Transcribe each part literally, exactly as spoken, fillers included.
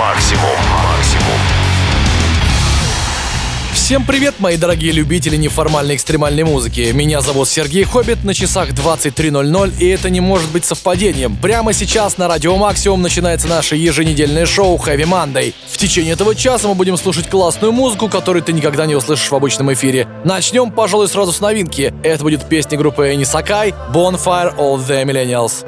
Максимум. Максимум. Всем привет, мои дорогие любители неформальной экстремальной музыки. Меня зовут Сергей Хоббит, на часах двадцать три ноль ноль, и это не может быть совпадением. Прямо сейчас на Радио Максимум начинается наше еженедельное шоу Heavy Monday. В течение этого часа мы будем слушать классную музыку, которую ты никогда не услышишь в обычном эфире. Начнем, пожалуй, сразу с новинки. Это будет песня группы Эни Сакай «Bonfire of the Millennials».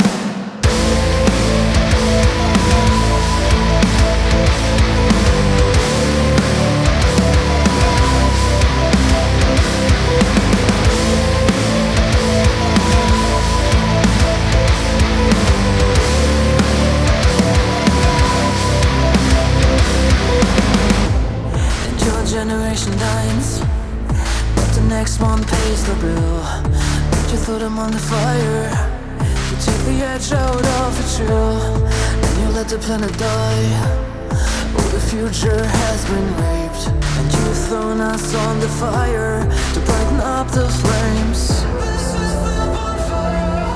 On the fire, you take the edge out of the chill, and you let the planet die. Oh, the future has been raped, and you've thrown us on the fire to brighten up the flames. This is the bonfire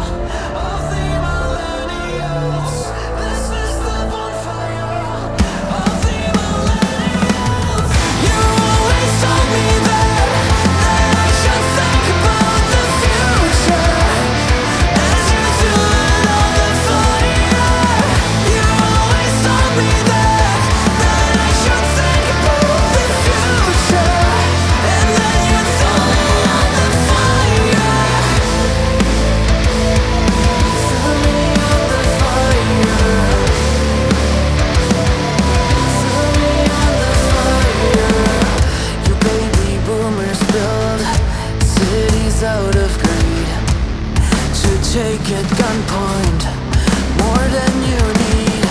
of the millennials. This is the bonfire of the millennials. You always told me that that I should think about the future. Take at gunpoint more than you need.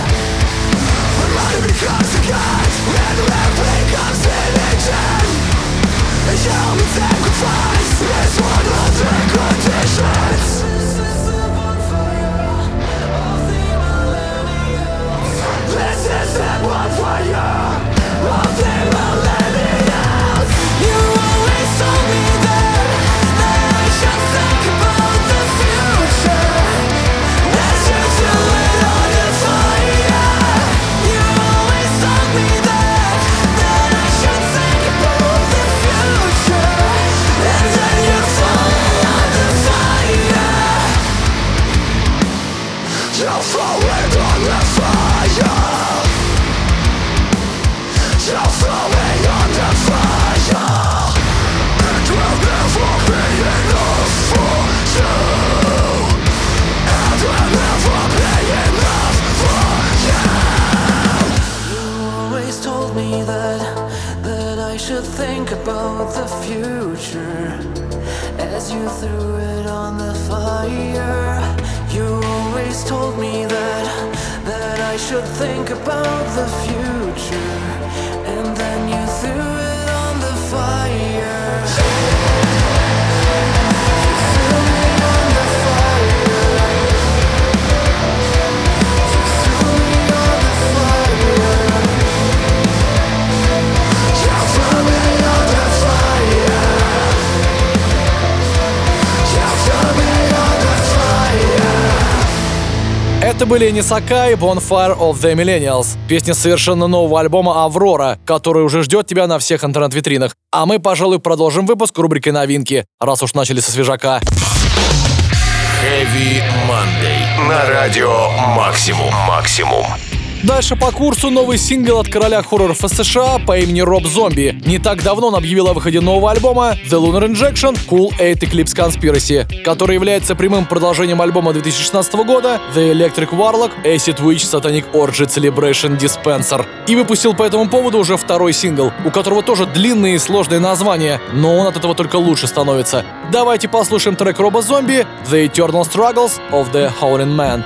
We're running because the gods and the left becomes religion. A human sacrifice is one of the conditions. This is the bonfire of the millennials. This is the bonfire of the millennials. You always told me that that I should think about the future. Это были Эни Сакай, Bonfire of the Millennials. Песня совершенно нового альбома «Аврора», который уже ждет тебя на всех интернет-витринах. А мы, пожалуй, продолжим выпуск рубрики «Новинки», раз уж начали со свежака. Heavy Monday. На радио «Максимум». Максимум. Дальше по курсу новый сингл от короля хорроров из США по имени Роб Зомби. Не так давно он объявил о выходе нового альбома The Lunar Injection Cool восемь Eclipse Conspiracy, который является прямым продолжением альбома две тысячи шестнадцатого года The Electric Warlock Acid Witch Satanic Orgy Celebration Dispenser. И выпустил по этому поводу уже второй сингл, у которого тоже длинные и сложные названия, но он от этого только лучше становится. Давайте послушаем трек Роба Зомби The Eternal Struggles of the Howling Man.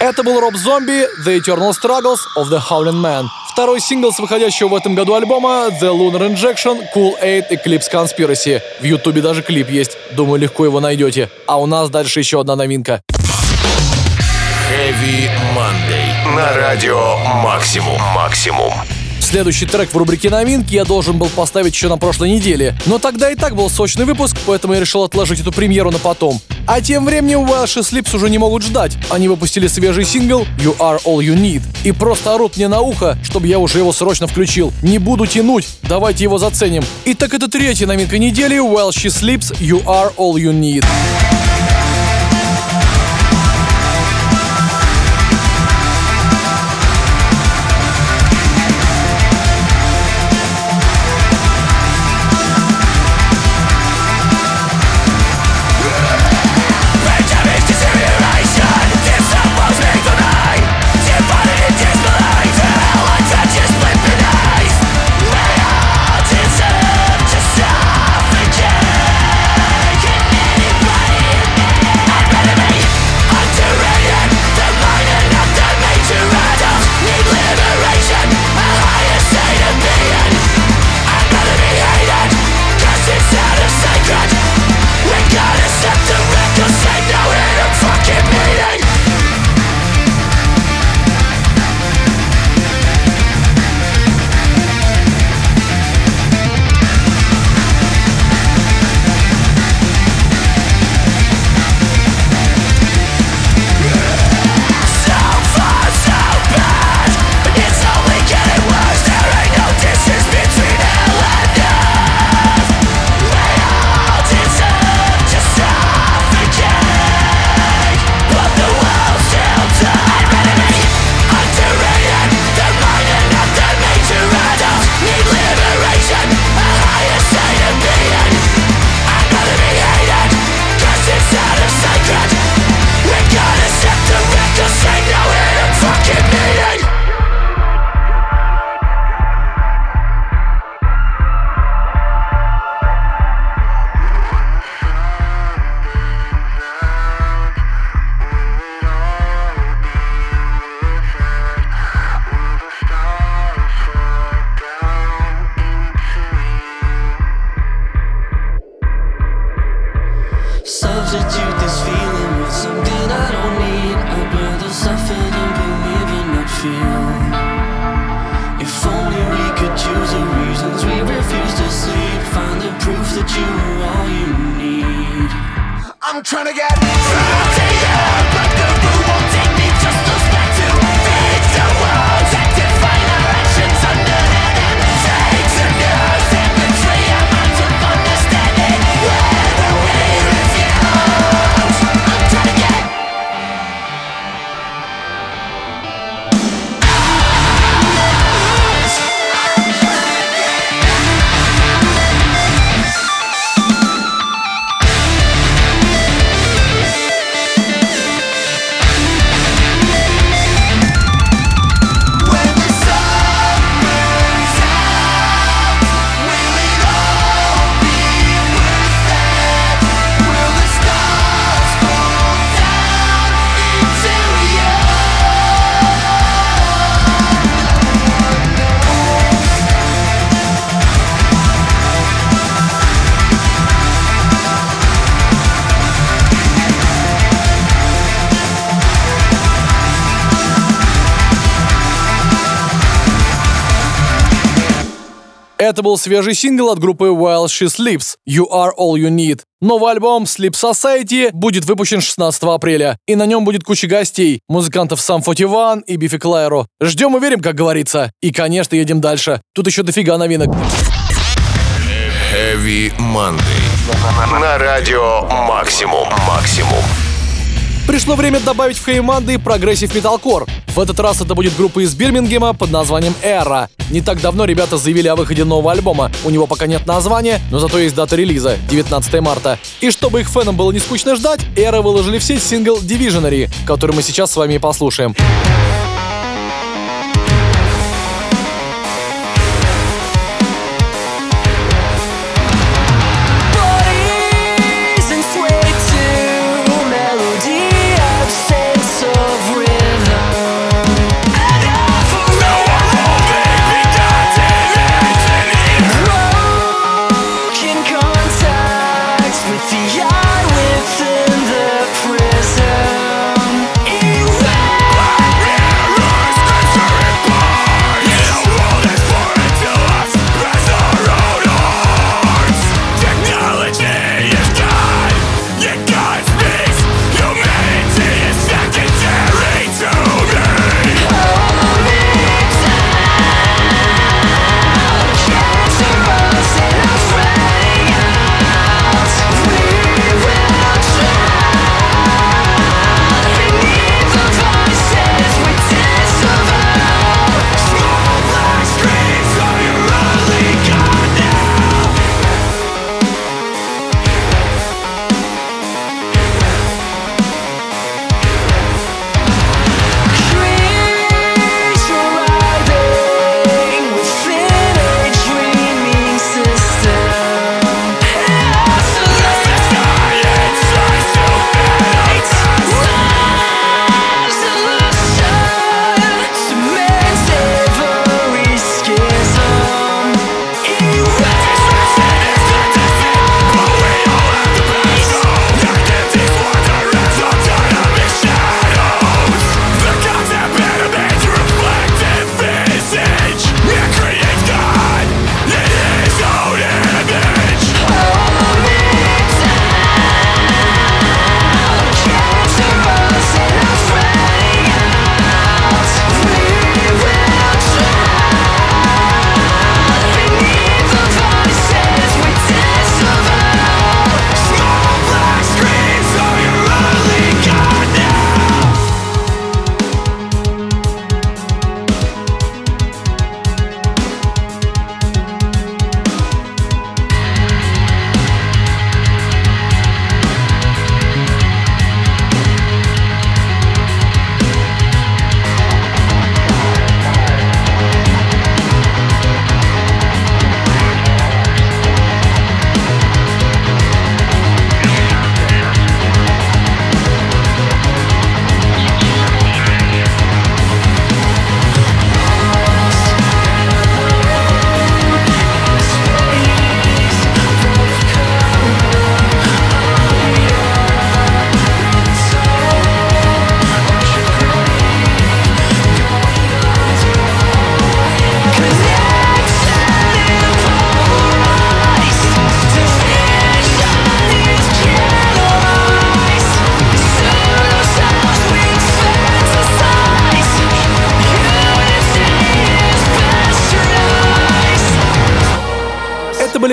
Это был Роб Зомби, The Eternal Struggles of the Howling Man. Второй сингл с выходящего в этом году альбома The Lunar Injection, Cool Aid, Eclipse Conspiracy. В Ютубе даже клип есть, думаю, легко его найдете. А у нас дальше еще одна новинка. Heavy Monday на радио Максимум. Максимум. Следующий трек в рубрике «Новинки» я должен был поставить еще на прошлой неделе, но тогда и так был сочный выпуск, поэтому я решил отложить эту премьеру на потом. А тем временем While She Sleeps уже не могут ждать. Они выпустили свежий сингл «You Are All You Need» и просто орут мне на ухо, чтобы я уже его срочно включил. Не буду тянуть, давайте его заценим. Итак, это третья новинка недели «While She Sleeps» «You Are All You Need». Substitute this feeling with something I don't need. I'd rather suffer than believe in what feel. If only we could choose the reasons we refuse to sleep. Find the proof that you are all you need. I'm trying to get inside to you, but the room won't take me. Just goes back to things that won't rectify our actions under an intakes and nerves and betray our minds of understanding. Whether we refuse, I'm trying to get. Это был свежий сингл от группы While She Sleeps «You Are All You Need». Новый альбом Sleep Society будет выпущен шестнадцатого апреля, и на нем будет куча гостей, музыкантов Sum форти уан и Biffy Clyro. Ждем и верим, как говорится. И, конечно, едем дальше. Тут еще дофига новинок. Heavy Monday. На радио Максимум. Максимум. Пришло время добавить в Heavy Monday прогрессив металкор. В этот раз это будет группа из Бирмингема под названием «Эра». Не так давно ребята заявили о выходе нового альбома. У него пока нет названия, но зато есть дата релиза — девятнадцатого марта. И чтобы их фэнам было не скучно ждать, «Эра» выложили в сеть сингл «Divisionary», который мы сейчас с вами и послушаем. Within the prism, erect.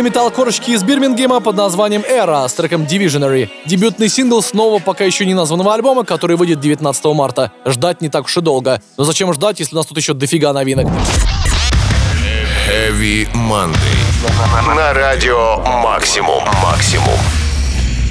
металл-корочки из Бирмингема под названием «Эра» с треком «Divisionary». Дебютный сингл с нового, пока еще не названного альбома, который выйдет девятнадцатого марта. Ждать не так уж и долго. Но зачем ждать, если у нас тут еще дофига новинок? Heavy Monday. На радио «Максимум». Максимум.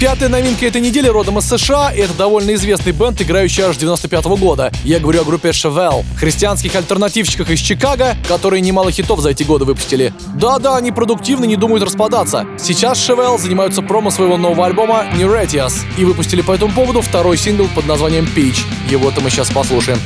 Пятая новинка этой недели родом из США, и это довольно известный бэнд, играющий аж с девяносто пятого года. Я говорю о группе Шевелл, христианских альтернативщиках из Чикаго, которые немало хитов за эти годы выпустили. Да-да, они продуктивны, не думают распадаться. Сейчас Шевелл занимаются промо своего нового альбома «Neretias» и выпустили по этому поводу второй сингл под названием «Peach». Его-то мы сейчас послушаем.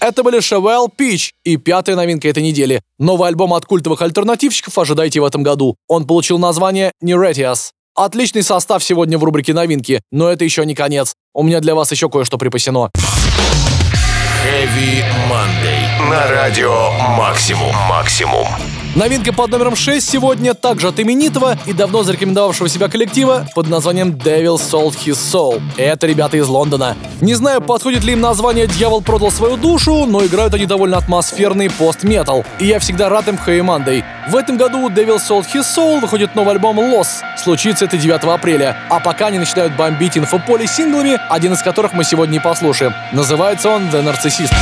Это были Шевелл, Peach и пятая новинка этой недели. Новый альбом от культовых альтернативщиков ожидайте в этом году. Он получил название Neretias. Отличный состав сегодня в рубрике новинки, но это еще не конец. У меня для вас еще кое-что припасено. Heavy Monday на радио Максимум. Максимум. Новинка под номером шесть сегодня также от именитого и давно зарекомендовавшего себя коллектива под названием Devil Sold His Soul. Это ребята из Лондона. Не знаю, подходит ли им название «Дьявол продал свою душу», но играют они довольно атмосферный пост-метал. И я всегда рад им в Heavy Monday. В этом году у Devil Sold His Soul выходит новый альбом «Loss». Случится это девятого апреля. А пока они начинают бомбить инфополе синглами, один из которых мы сегодня и послушаем. Называется он «The Narcissist».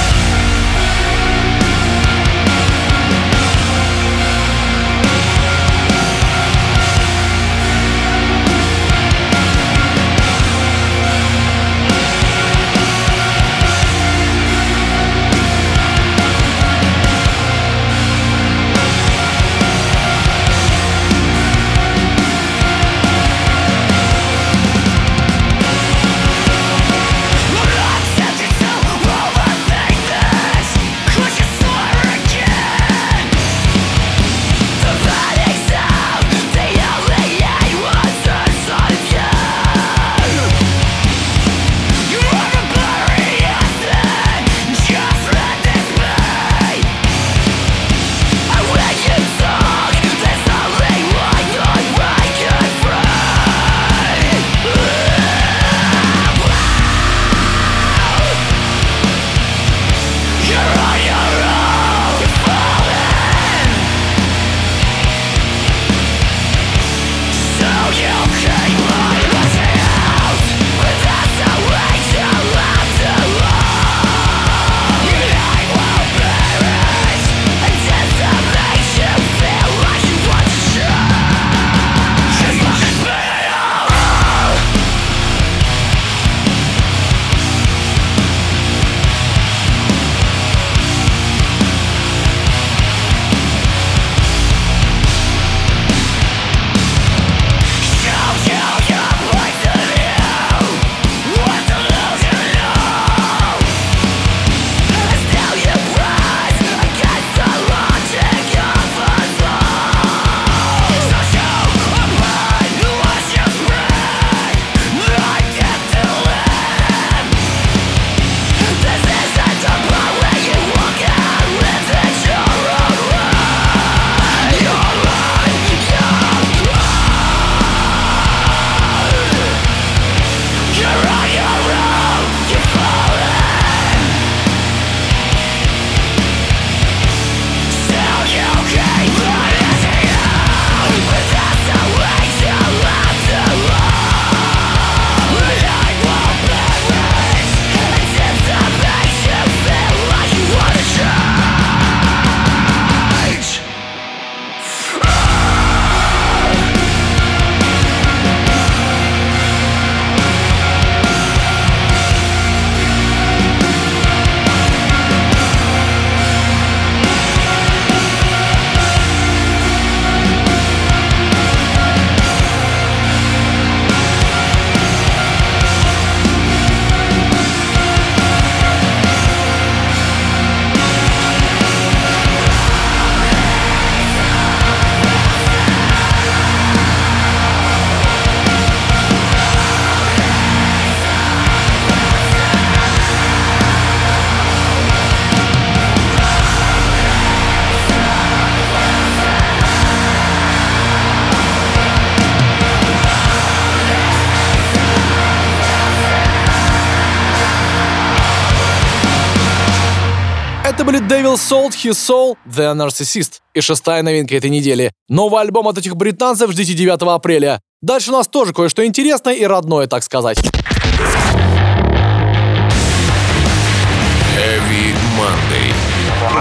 Devil Sold His Soul, The Narcissist. И шестая новинка этой недели. Новый альбом от этих британцев ждите девятого апреля. Дальше у нас тоже кое-что интересное и родное, так сказать. Heavy Monday.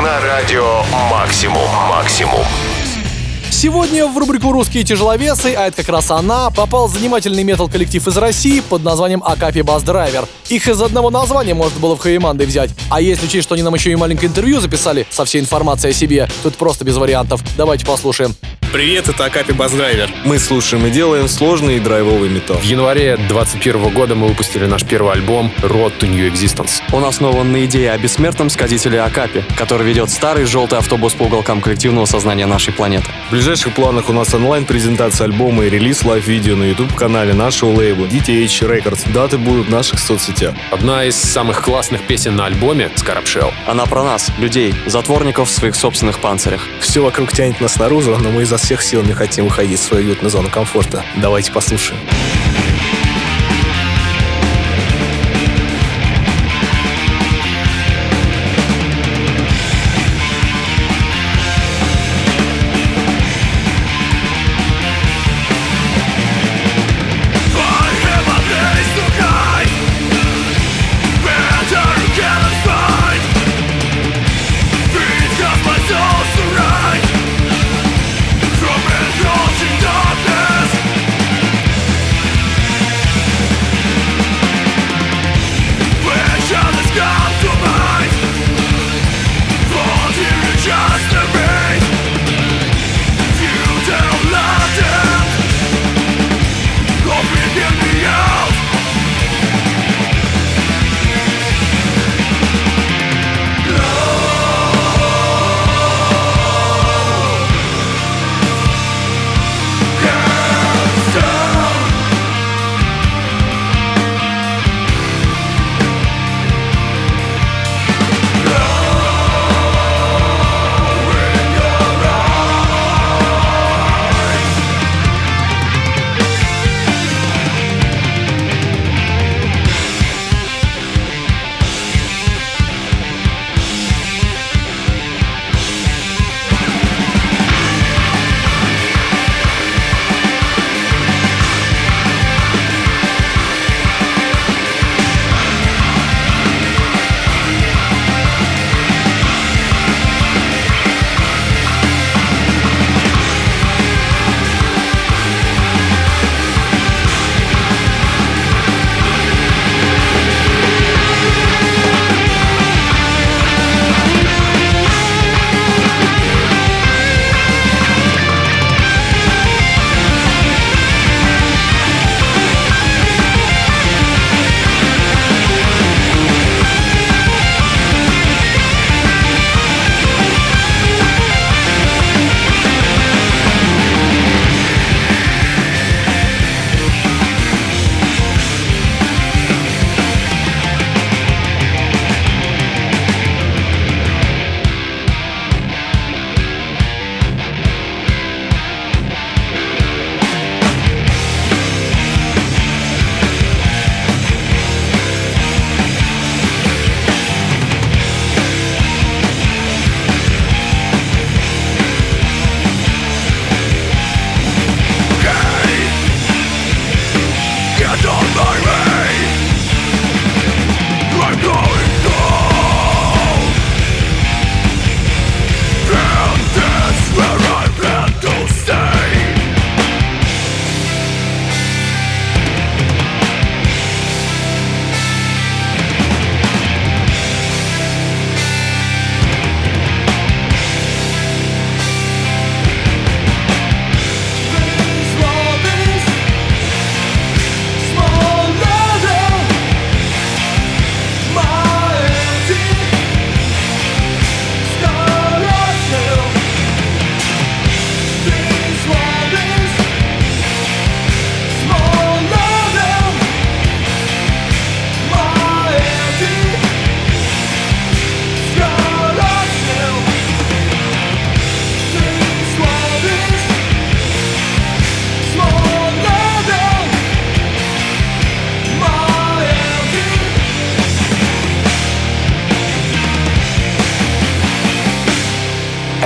На радио Максимум, Максимум. Сегодня в рубрику «Русские тяжеловесы», а это как раз она, попал занимательный метал-коллектив из России под названием «Акапи Бас Драйвер». Их из одного названия можно было в Heavy Monday взять. А если учесть, что они нам еще и маленькое интервью записали со всей информацией о себе, тут просто без вариантов. Давайте послушаем. Привет, это Акапи Бас Драйвер. Мы слушаем и делаем сложный и драйвовый металл. В январе двадцать первого года мы выпустили наш первый альбом Road to New Existence. Он основан на идее о бессмертном сказителе Акапи, который ведет старый желтый автобус по уголкам коллективного сознания нашей планеты. В ближайших планах у нас онлайн-презентация альбома и релиз лайв-видео на YouTube-канале нашего лейбла ди ти эйч Records. Даты будут в наших соцсетях. Одна из самых классных песен на альбоме Scarab Shell. Она про нас, людей, затворников в своих собственных панцирях. Все вокруг тянет нас наружу, но мы изо всех сил не хотим выходить в свою уютную зону комфорта. Давайте послушаем.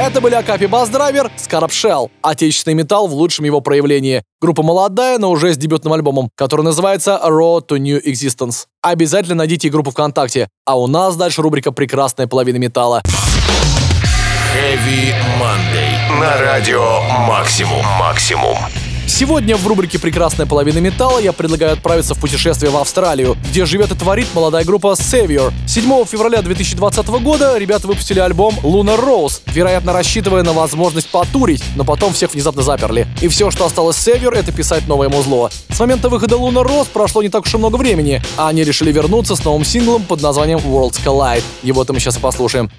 Это были Акапи Бас Драйвер, Scarab Shell, отечественный металл в лучшем его проявлении. Группа молодая, но уже с дебютным альбомом, который называется Road to New Existence. Обязательно найдите группу ВКонтакте. А у нас дальше рубрика «Прекрасная половина металла». Heavy Monday на радио Максимум Максимум. Сегодня в рубрике «Прекрасная половина металла» я предлагаю отправиться в путешествие в Австралию, где живет и творит молодая группа Savior. седьмого февраля две тысячи двадцатого года ребята выпустили альбом «Luna Rose», вероятно, рассчитывая на возможность потурить, но потом всех внезапно заперли. И все, что осталось Savior, это писать новое музло. С момента выхода «Luna Rose» прошло не так уж и много времени, а они решили вернуться с новым синглом под названием «Worlds Collide». Его-то мы сейчас и послушаем.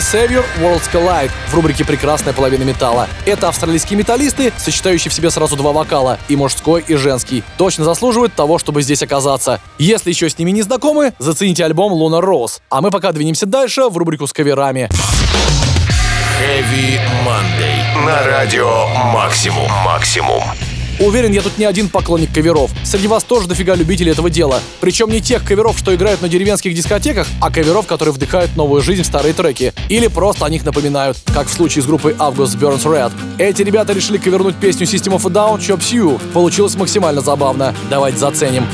Savior Worlds Collide в рубрике «Прекрасная половина металла». Это австралийские металлисты, сочетающие в себе сразу два вокала, и мужской, и женский. Точно заслуживают того, чтобы здесь оказаться. Если еще с ними не знакомы, зацените альбом Luna Rose. А мы пока двинемся дальше в рубрику с каверами. Heavy Monday на радио Максимум. Максимум. Уверен, я тут не один поклонник каверов. Среди вас тоже дофига любителей этого дела. Причем не тех каверов, что играют на деревенских дискотеках, а каверов, которые вдыхают новую жизнь в старые треки. Или просто о них напоминают, как в случае с группой August Burns Red. Эти ребята решили кавернуть песню System of a Down «Chops You». Получилось максимально забавно. Давайте заценим.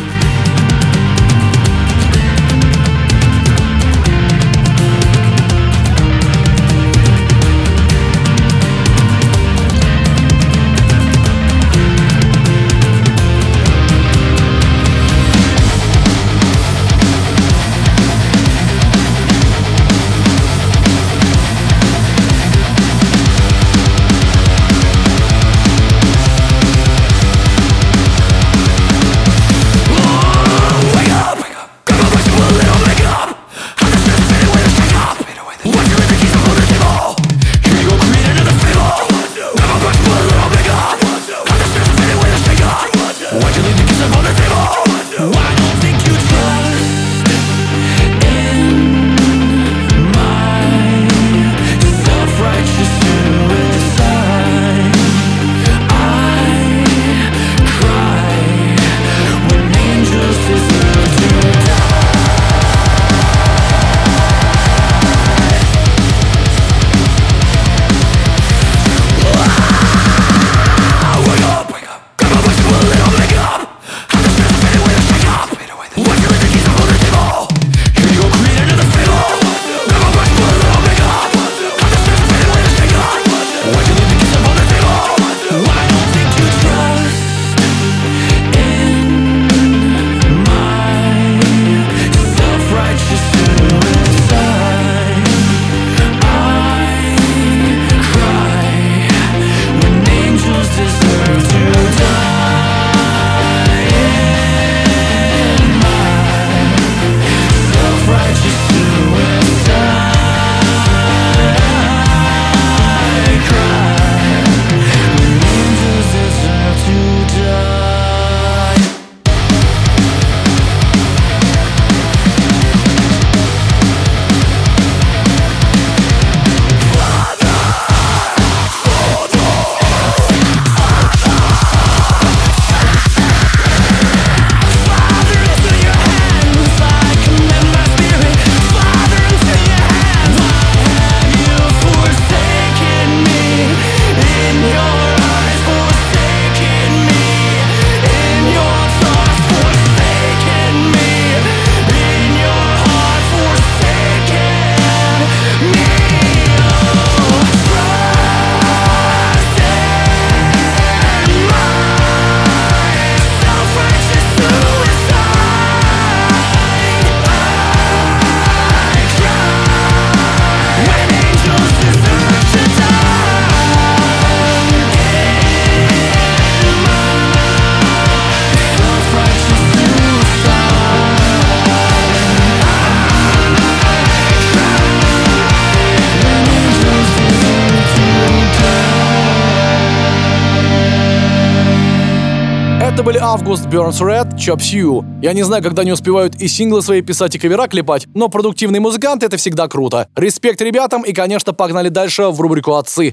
August Burns Red, Chops You. Я не знаю, когда они успевают и синглы свои писать, и кавера клепать, но продуктивные музыканты — это всегда круто. Респект ребятам и, конечно, погнали дальше в рубрику «Отцы».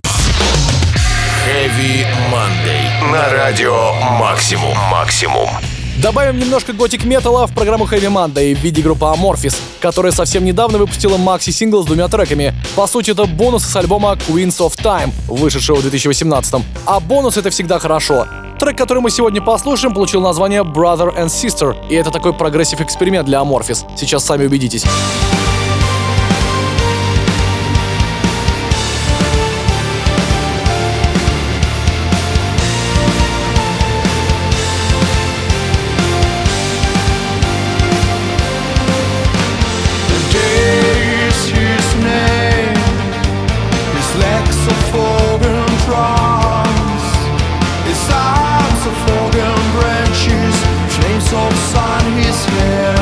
Heavy Monday на радио Максимум. Максимум. Добавим немножко готик-металла в программу Heavy Monday в виде группы Amorphis, которая совсем недавно выпустила макси-сингл с двумя треками. По сути, это бонус с альбома Queens of Time, вышедшего в две тысячи восемнадцатом. А бонус — это всегда хорошо. Трек, который мы сегодня послушаем, получил название Brother and Sister, и это такой прогрессив-эксперимент для Amorphis. Сейчас сами убедитесь. Of sun, his hair.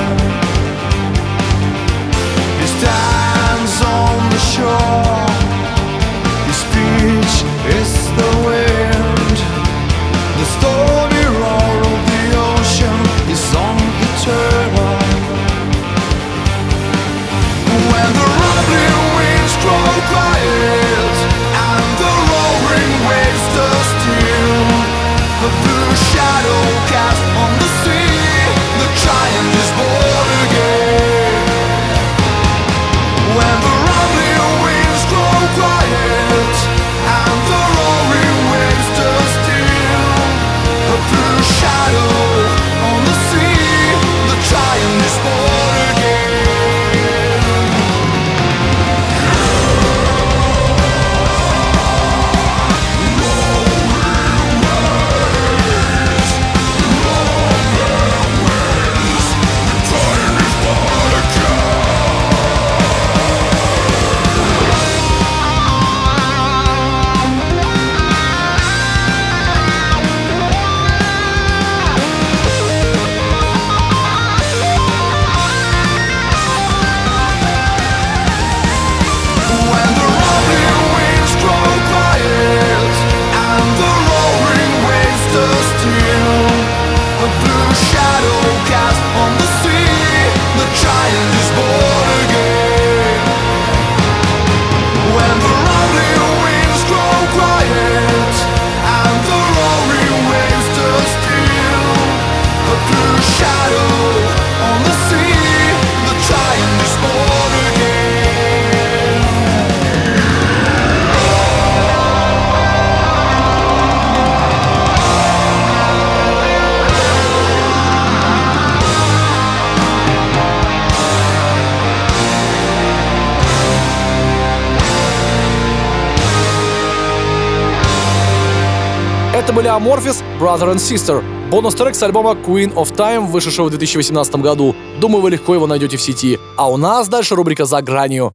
Это были Amorphis, Brother and Sister. Бонус-трек с альбома Queen of Time, вышедшего в две тысячи восемнадцатом году. Думаю, вы легко его найдете в сети. А у нас дальше рубрика «За гранью».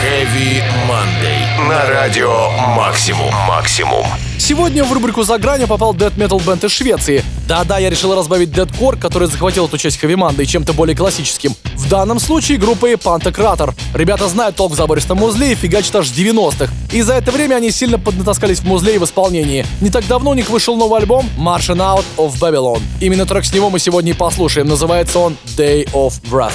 Heavy Monday на радио Максимум. Максимум. Сегодня в рубрику «За гранью» попал дэт-метал-бэнд из Швеции. Да-да, я решил разбавить дэткор, который захватил эту часть Heavy Monday, чем-то более классическим. В данном случае группой Panta Crater. Ребята знают толк в забористом музле и фигачат аж с девяностых. И за это время они сильно поднатаскались в музле и в исполнении. Не так давно у них вышел новый альбом «Marching Out of Babylon». Именно трек с него мы сегодня и послушаем. Называется он «Day of Breath».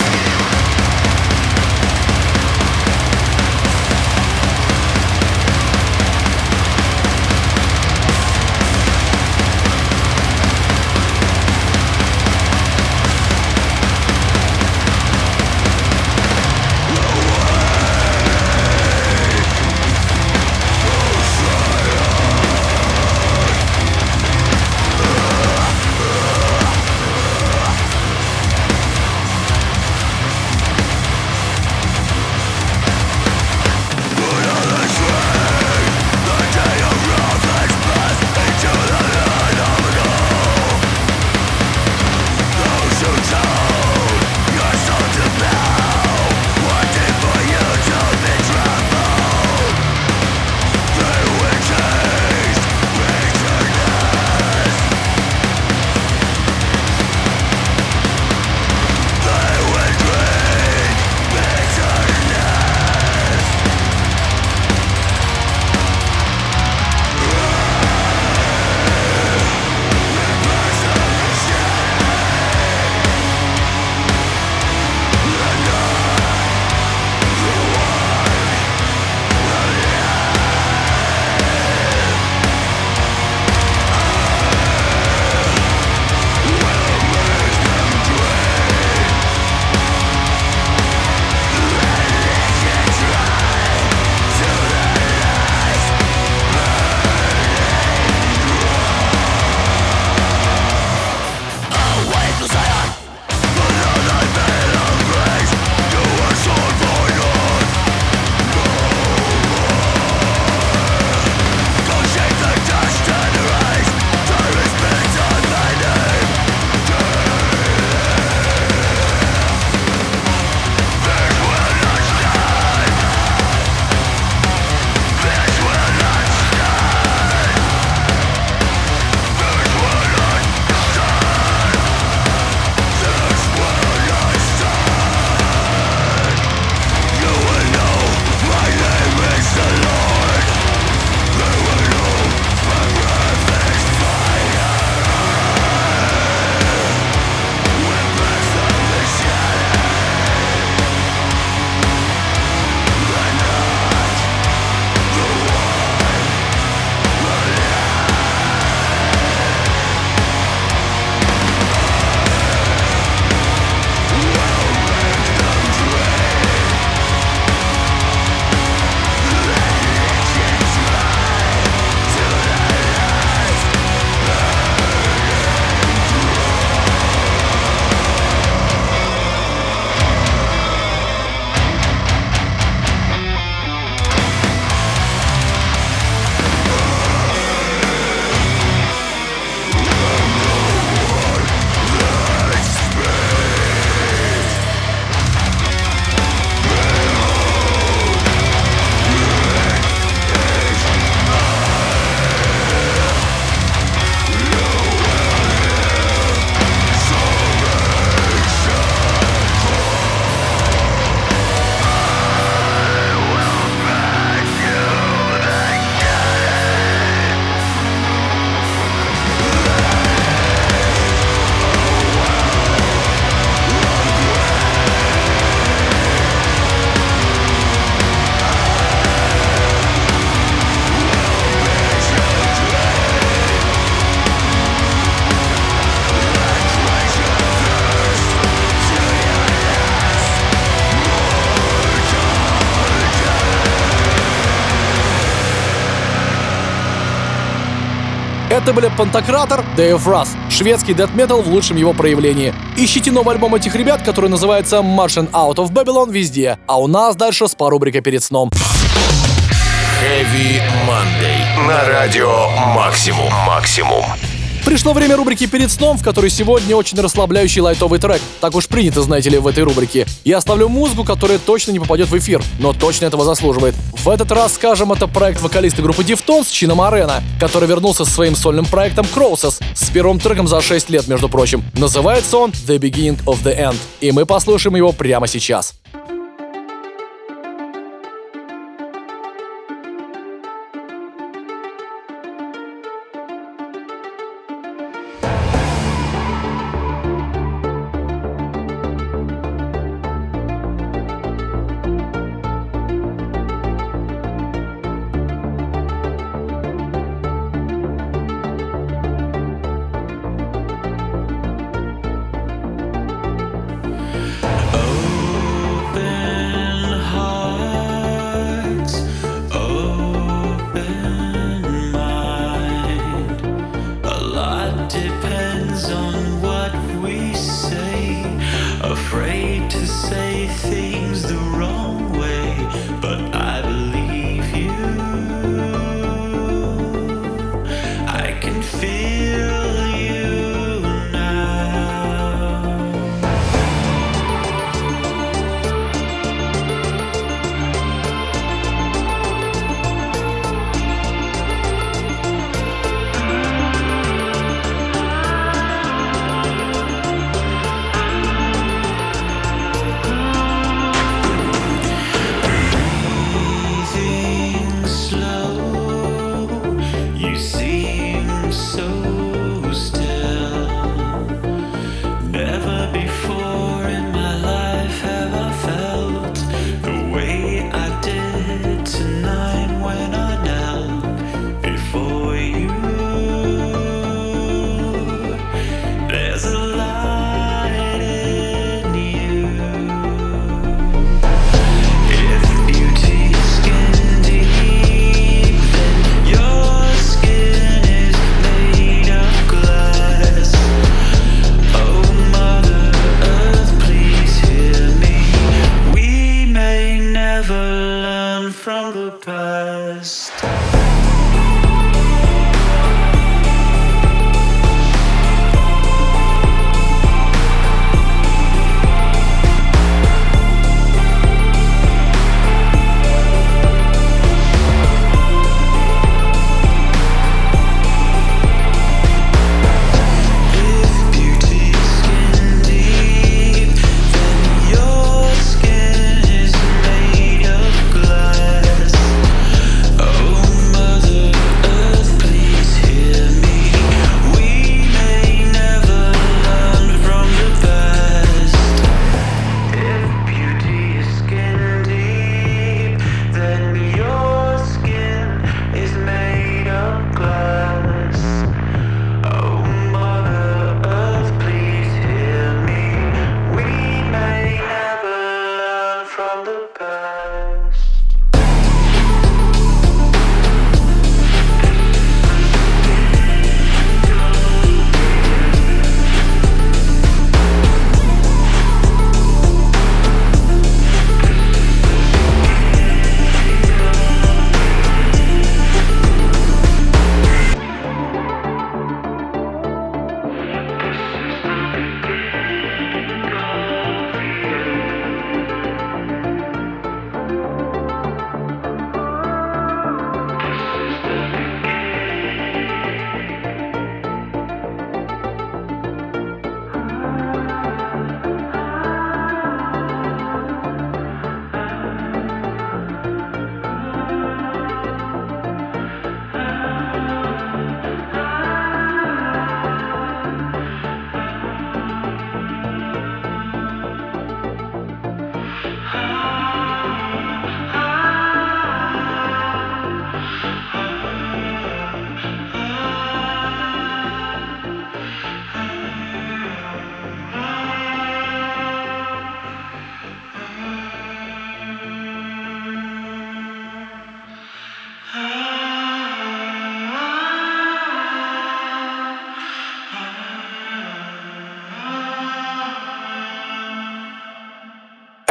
Это были Panta Crater, Day of Wrath, шведский дэт-метал в лучшем его проявлении. Ищите новый альбом этих ребят, который называется Marching Out of Babylon, везде. А у нас дальше спа рубрика перед сном. Heavy Monday на радио Максимум. Максимум. Пришло время рубрики «Перед сном», в которой сегодня очень расслабляющий лайтовый трек. Так уж принято, знаете ли, в этой рубрике. Я оставлю музыку, которая точно не попадет в эфир, но точно этого заслуживает. В этот раз, скажем, это проект вокалиста группы Дифтон Чино Морено, который вернулся со своим сольным проектом Crosses с первым треком за шесть лет, между прочим. Называется он «The Beginning of the End», и мы послушаем его прямо сейчас.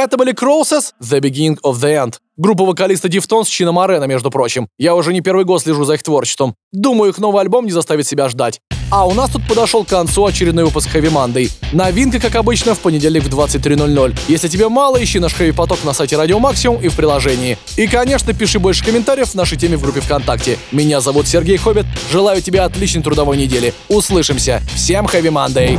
Это были Crosses, The Beginning of the End. Группа вокалиста Дифтон с Чино Морено, между прочим. Я уже не первый год слежу за их творчеством. Думаю, их новый альбом не заставит себя ждать. А у нас тут подошел к концу очередной выпуск Heavy Monday. Новинка, как обычно, в понедельник в двадцать три ноль ноль. Если тебе мало, ищи наш Heavy Поток на сайте Радио Максимум и в приложении. И, конечно, пиши больше комментариев в нашей теме в группе ВКонтакте. Меня зовут Сергей Хоббит. Желаю тебе отличной трудовой недели. Услышимся. Всем Heavy Monday.